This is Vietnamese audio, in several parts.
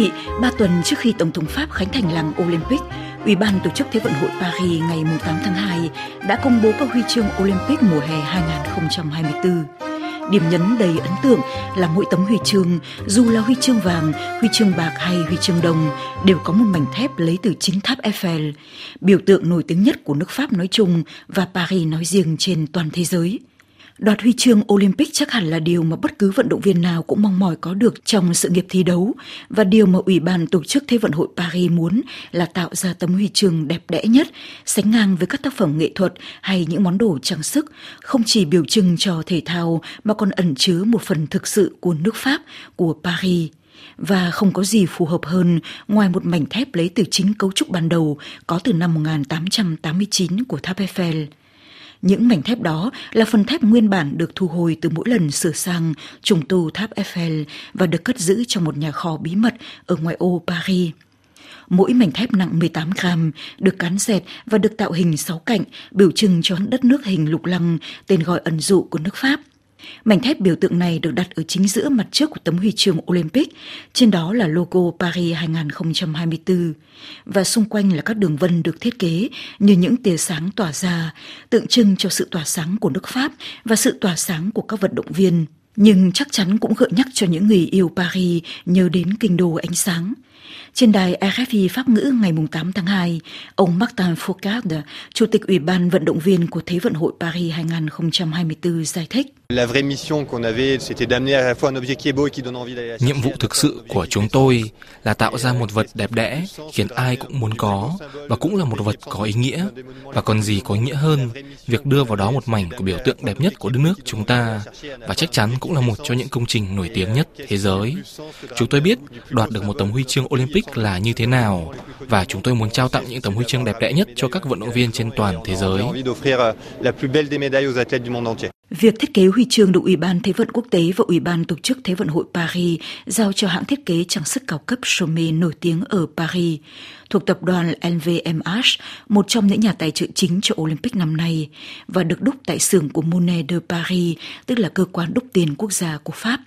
vị, 3 tuần trước khi Tổng thống Pháp khánh thành làng Olympic, Ủy ban tổ chức Thế vận hội Paris ngày 8 tháng 2 đã công bố các huy chương Olympic mùa hè 2024. Điểm nhấn đầy ấn tượng là mỗi tấm huy chương, dù là huy chương vàng, huy chương bạc hay huy chương đồng, đều có một mảnh thép lấy từ chính tháp Eiffel, biểu tượng nổi tiếng nhất của nước Pháp nói chung và Paris nói riêng trên toàn thế giới. Đoạt huy chương Olympic chắc hẳn là điều mà bất cứ vận động viên nào cũng mong mỏi có được trong sự nghiệp thi đấu, và điều mà Ủy ban tổ chức Thế vận hội Paris muốn là tạo ra tấm huy chương đẹp đẽ nhất, sánh ngang với các tác phẩm nghệ thuật hay những món đồ trang sức, không chỉ biểu trưng cho thể thao mà còn ẩn chứa một phần thực sự của nước Pháp, của Paris. Và không có gì phù hợp hơn ngoài một mảnh thép lấy từ chính cấu trúc ban đầu có từ năm 1889 của tháp Eiffel. Những mảnh thép đó là phần thép nguyên bản được thu hồi từ mỗi lần sửa sang, trùng tu tháp Eiffel và được cất giữ trong một nhà kho bí mật ở ngoại ô Paris. Mỗi mảnh thép nặng 18 gram, được cán dẹt và được tạo hình 6 cạnh, biểu trưng cho đất nước hình lục lăng, tên gọi ẩn dụ của nước Pháp. Mảnh thép biểu tượng này được đặt ở chính giữa mặt trước của tấm huy chương Olympic, trên đó là logo Paris 2024, và xung quanh là các đường vân được thiết kế như những tia sáng tỏa ra, tượng trưng cho sự tỏa sáng của nước Pháp và sự tỏa sáng của các vận động viên. Nhưng chắc chắn cũng gợi nhắc cho những người yêu Paris nhớ đến Kinh Đô Ánh Sáng. Trên đài RFI Pháp ngữ ngày 8 tháng 2, ông Martin Fourcade, Chủ tịch Ủy ban vận động viên của Thế vận hội Paris 2024 giải thích. Nhiệm vụ thực sự của chúng tôi là tạo ra một vật đẹp đẽ, khiến ai cũng muốn có, và cũng là một vật có ý nghĩa. Và còn gì có ý nghĩa hơn việc đưa vào đó một mảnh của biểu tượng đẹp nhất của đất nước chúng ta, và chắc chắn cũng là một trong những công trình nổi tiếng nhất thế giới. Chúng tôi biết đoạt được một tấm huy chương Olympic là như thế nào, và chúng tôi muốn trao tặng những tấm huy chương đẹp đẽ nhất cho các vận động viên trên toàn thế giới. Việc thiết kế huy chương được Ủy ban Thế vận Quốc tế và Ủy ban tổ chức Thế vận hội Paris giao cho hãng thiết kế trang sức cao cấp Chaumet nổi tiếng ở Paris, thuộc tập đoàn LVMH, một trong những nhà tài trợ chính cho Olympic năm nay, và được đúc tại xưởng của Monet de Paris, tức là cơ quan đúc tiền quốc gia của Pháp.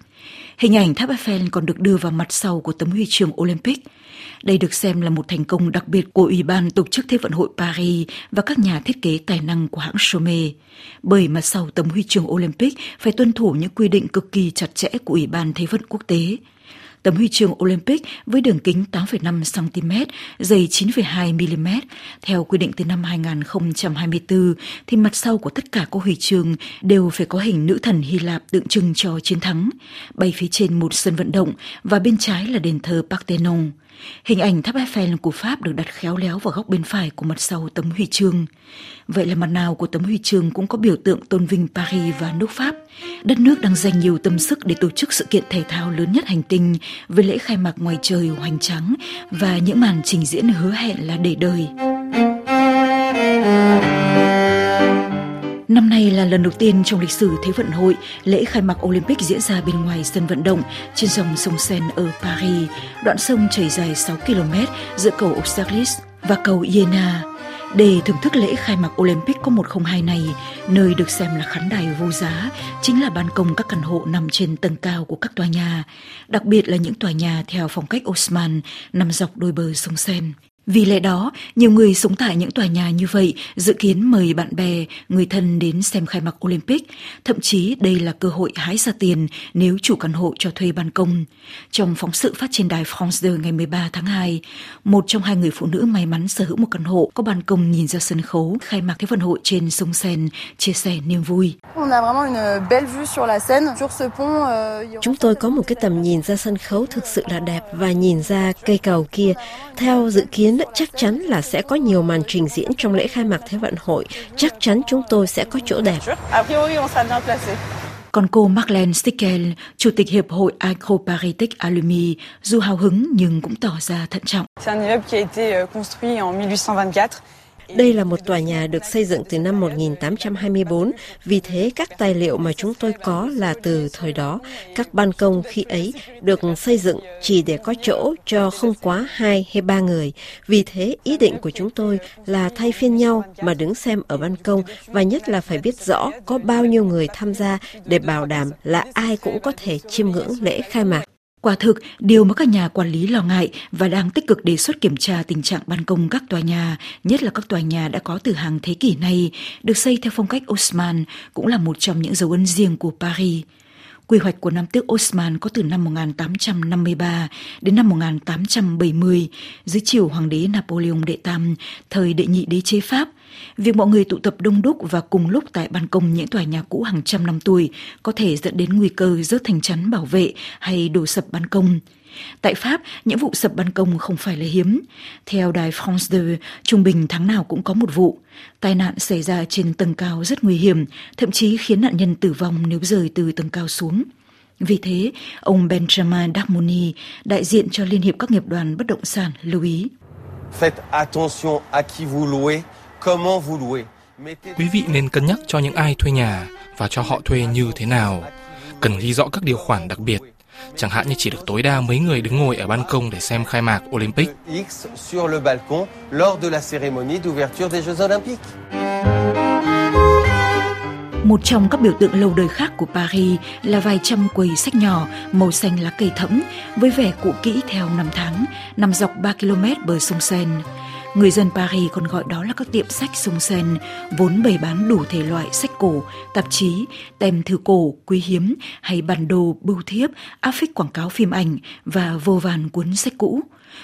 Hình ảnh tháp Eiffel còn được đưa vào mặt sau của tấm huy chương Olympic. Đây được xem là một thành công đặc biệt của Ủy ban tổ chức Thế vận hội Paris và các nhà thiết kế tài năng của hãng Sommet, bởi mặt sau tấm huy chương Olympic phải tuân thủ những quy định cực kỳ chặt chẽ của Ủy ban Thế vận Quốc tế. Tấm huy chương Olympic với đường kính 8,5 cm, dày 9,2 mm, theo quy định từ năm 2024 thì mặt sau của tất cả các huy chương đều phải có hình nữ thần Hy Lạp tượng trưng cho chiến thắng, bay phía trên một sân vận động và bên trái là đền thờ Parthenon. Hình ảnh tháp Eiffel của Pháp được đặt khéo léo vào góc bên phải của mặt sau tấm huy chương. Vậy là mặt nào của tấm huy chương cũng có biểu tượng tôn vinh Paris và nước Pháp, đất nước đang dành nhiều tâm sức để tổ chức sự kiện thể thao lớn nhất hành tinh với lễ khai mạc ngoài trời hoành tráng và những màn trình diễn hứa hẹn là để đời. Năm nay là lần đầu tiên trong lịch sử Thế vận hội, lễ khai mạc Olympic diễn ra bên ngoài sân vận động trên dòng sông Seine ở Paris, đoạn sông chảy dài 6 km giữa cầu Austerlitz và cầu Jena. Để thưởng thức lễ khai mạc Olympic có 102 này, nơi được xem là khán đài vô giá, chính là ban công các căn hộ nằm trên tầng cao của các tòa nhà, đặc biệt là những tòa nhà theo phong cách Osman nằm dọc đôi bờ sông Seine. Vì lẽ đó, nhiều người sống tại những tòa nhà như vậy dự kiến mời bạn bè, người thân đến xem khai mạc Olympic. Thậm chí đây là cơ hội hái ra tiền nếu chủ căn hộ cho thuê ban công. Trong phóng sự phát trên đài France 2 ngày 13 tháng 2, một trong hai người phụ nữ may mắn sở hữu một căn hộ có ban công nhìn ra sân khấu khai mạc Thế vận hội trên sông Seine chia sẻ niềm vui. Chúng tôi có một cái tầm nhìn ra sân khấu thực sự là đẹp và nhìn ra cây cầu kia. Theo dự kiến, chắc chắn là sẽ có nhiều màn trình diễn trong lễ khai mạc Thế vận hội, chắc chắn chúng tôi sẽ có chỗ đẹp. Còn cô Marlene Stickel, Chủ tịch Hiệp hội Agroparitic Alumni, dù hào hứng nhưng cũng tỏ ra thận trọng. Đây là một tòa nhà được xây dựng từ năm 1824, vì thế các tài liệu mà chúng tôi có là từ thời đó. Các ban công khi ấy được xây dựng chỉ để có chỗ cho không quá 2 hay 3 người. Vì thế ý định của chúng tôi là thay phiên nhau mà đứng xem ở ban công, và nhất là phải biết rõ có bao nhiêu người tham gia để bảo đảm là ai cũng có thể chiêm ngưỡng lễ khai mạc. Quả thực, điều mà các nhà quản lý lo ngại và đang tích cực đề xuất kiểm tra tình trạng ban công các tòa nhà, nhất là các tòa nhà đã có từ hàng thế kỷ này, được xây theo phong cách Osman, cũng là một trong những dấu ấn riêng của Paris. Quy hoạch của Nam tước Osman có từ năm 1853 đến năm 1870, dưới triều hoàng đế Napoleon đệ tam, thời đệ nhị đế chế Pháp. Việc mọi người tụ tập đông đúc và cùng lúc tại ban công những tòa nhà cũ hàng trăm năm tuổi có thể dẫn đến nguy cơ rớt thành chắn bảo vệ hay đổ sập ban công. Tại Pháp, những vụ sập ban công không phải là hiếm. Theo đài France 2, trung bình tháng nào cũng có một vụ. Tai nạn xảy ra trên tầng cao rất nguy hiểm, thậm chí khiến nạn nhân tử vong nếu rơi từ tầng cao xuống. Vì thế, ông Benjamin Darmoni, đại diện cho Liên hiệp các nghiệp đoàn bất động sản, lưu ý. Faites attention à qui vous louez, comment vous louez. Quý vị nên cân nhắc cho những ai thuê nhà và cho họ thuê như thế nào. Cần ghi rõ các điều khoản đặc biệt. Chẳng hạn như chỉ được tối đa mấy người đứng ngồi ở ban công để xem khai mạc Olympic. Một trong các biểu tượng lâu đời khác của Paris là vài trăm quầy sách nhỏ, màu xanh lá cây thẫm, với vẻ cũ kỹ theo năm tháng, nằm dọc 3 km bờ sông Seine. Người dân Paris còn gọi đó là các tiệm sách sông Seine, vốn bày bán đủ thể loại sách cổ, tạp chí, tem thư cổ, quý hiếm hay bản đồ, bưu thiếp, áp phích quảng cáo phim ảnh và vô vàn cuốn sách cũ.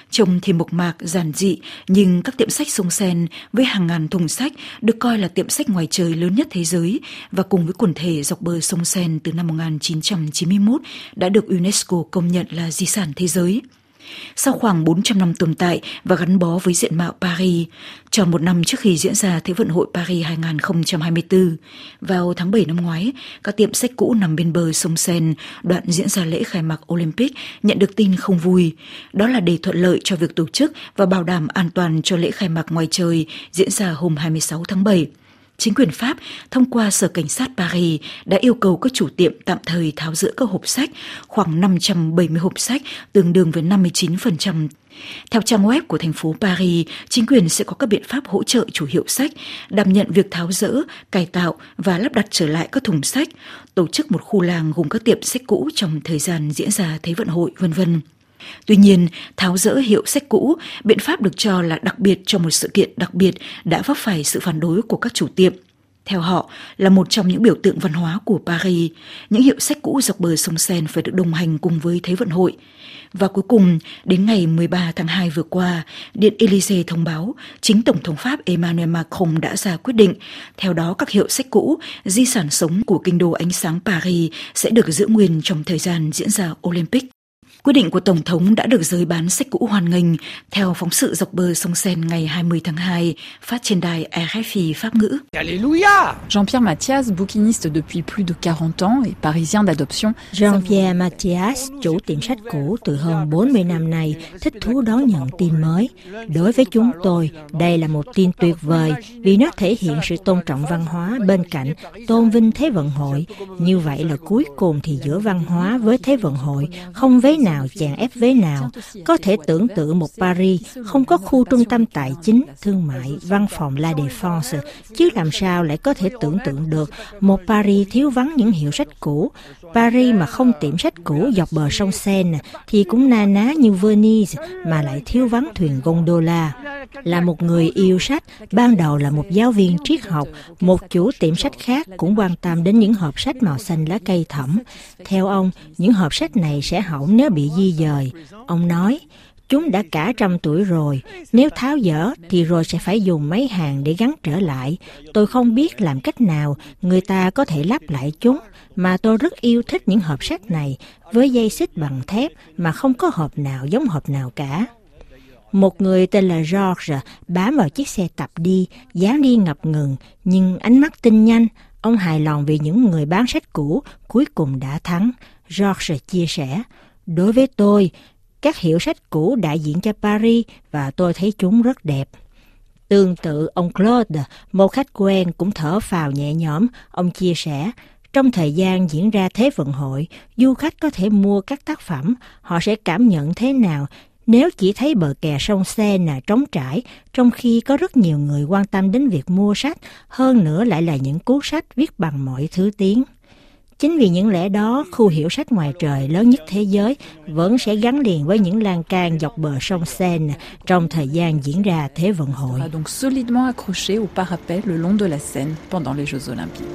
Trông thì mộc mạc, giản dị, nhưng các tiệm sách sông Seine với hàng ngàn thùng sách được coi là tiệm sách ngoài trời lớn nhất thế giới và cùng với quần thể dọc bờ sông Seine từ năm 1991 đã được UNESCO công nhận là di sản thế giới. Sau khoảng 400 năm tồn tại và gắn bó với diện mạo Paris, tròn một năm trước khi diễn ra Thế vận hội Paris 2024, vào tháng 7 năm ngoái, các tiệm sách cũ nằm bên bờ sông Seine, đoạn diễn ra lễ khai mạc Olympic, nhận được tin không vui. Đó là để thuận lợi cho việc tổ chức và bảo đảm an toàn cho lễ khai mạc ngoài trời diễn ra hôm 26 tháng 7. Chính quyền Pháp, thông qua Sở Cảnh sát Paris, đã yêu cầu các chủ tiệm tạm thời tháo dỡ các hộp sách, khoảng 570 hộp sách, tương đương với 59%. Theo trang web của thành phố Paris, chính quyền sẽ có các biện pháp hỗ trợ chủ hiệu sách, đảm nhận việc tháo dỡ, cải tạo và lắp đặt trở lại các thùng sách, tổ chức một khu làng gồm các tiệm sách cũ trong thời gian diễn ra Thế vận hội, v.v. Tuy nhiên, tháo dỡ hiệu sách cũ, biện pháp được cho là đặc biệt cho một sự kiện đặc biệt đã vấp phải sự phản đối của các chủ tiệm. Theo họ, là một trong những biểu tượng văn hóa của Paris, những hiệu sách cũ dọc bờ sông Seine phải được đồng hành cùng với Thế vận hội. Và cuối cùng, đến ngày 13 tháng 2 vừa qua, Điện Elysée thông báo chính Tổng thống Pháp Emmanuel Macron đã ra quyết định. Theo đó, các hiệu sách cũ, di sản sống của Kinh Đô Ánh Sáng Paris sẽ được giữ nguyên trong thời gian diễn ra Olympic. Quyết định của Tổng thống đã được giới bán sách cũ hoan nghênh. Theo phóng sự dọc bờ sông Seine ngày 20 tháng 2, phát trên đài RFI Pháp ngữ. Jean-Pierre Mathias, bouquiniste depuis plus de 40 ans et parisien d'adoption. Jean-Pierre Mathias, chủ tiệm sách cũ từ hơn 40 năm nay, thích thú đón nhận tin mới. Đối với chúng tôi, đây là một tin tuyệt vời vì nó thể hiện sự tôn trọng văn hóa bên cạnh tôn vinh Thế vận hội. Như vậy là cuối cùng thì giữa văn hóa với Thế vận hội không vế nào chèn ép vế nào, có thể tưởng tượng một Paris không có khu trung tâm tài chính, thương mại, văn phòng La Défense, chứ làm sao lại có thể tưởng tượng được một Paris thiếu vắng những hiệu sách cũ. Paris mà không tiệm sách cũ dọc bờ sông Seine thì cũng na ná như Venice mà lại thiếu vắng thuyền gondola. Là một người yêu sách, ban đầu là một giáo viên triết học, một chủ tiệm sách khác cũng quan tâm đến những hộp sách màu xanh lá cây thẫm. Theo ông, những hộp sách này sẽ hỏng nếu bị di dời. Ông nói, chúng đã cả trăm tuổi rồi, nếu tháo dỡ thì rồi sẽ phải dùng máy hàn để gắn trở lại. Tôi không biết làm cách nào người ta có thể lắp lại chúng, mà tôi rất yêu thích những hộp sách này với dây xích bằng thép mà không có hộp nào giống hộp nào cả. Một người tên là George bám vào chiếc xe tập đi, dáng đi ngập ngừng, nhưng ánh mắt tinh nhanh. Ông hài lòng vì những người bán sách cũ cuối cùng đã thắng. George chia sẻ, đối với tôi, các hiệu sách cũ đại diện cho Paris và tôi thấy chúng rất đẹp. Tương tự, ông Claude, một khách quen cũng thở phào nhẹ nhõm. Ông chia sẻ, trong thời gian diễn ra Thế vận hội, du khách có thể mua các tác phẩm. Họ sẽ cảm nhận thế nào nếu chỉ thấy bờ kè sông Seine trống trải, trong khi có rất nhiều người quan tâm đến việc mua sách, hơn nữa lại là những cuốn sách viết bằng mọi thứ tiếng. Chính vì những lẽ đó, khu hiệu sách ngoài trời lớn nhất thế giới vẫn sẽ gắn liền với những lan can dọc bờ sông Seine trong thời gian diễn ra Thế vận hội.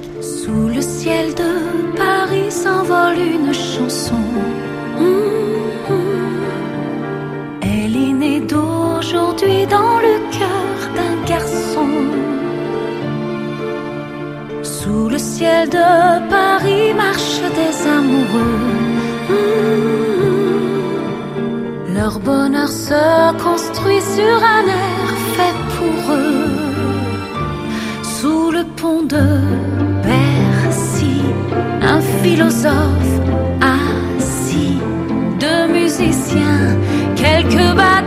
Sous le ciel de Paris s'envole une chanson. Elle est née d'aujourd'hui dans le cœur d'un garçon. Sous le ciel de Paris marchent des amoureux. Leur bonheur se construit sur un air fait pour eux. Sous le pont de Bercy, un philosophe assis, deux musiciens, quelques ballons.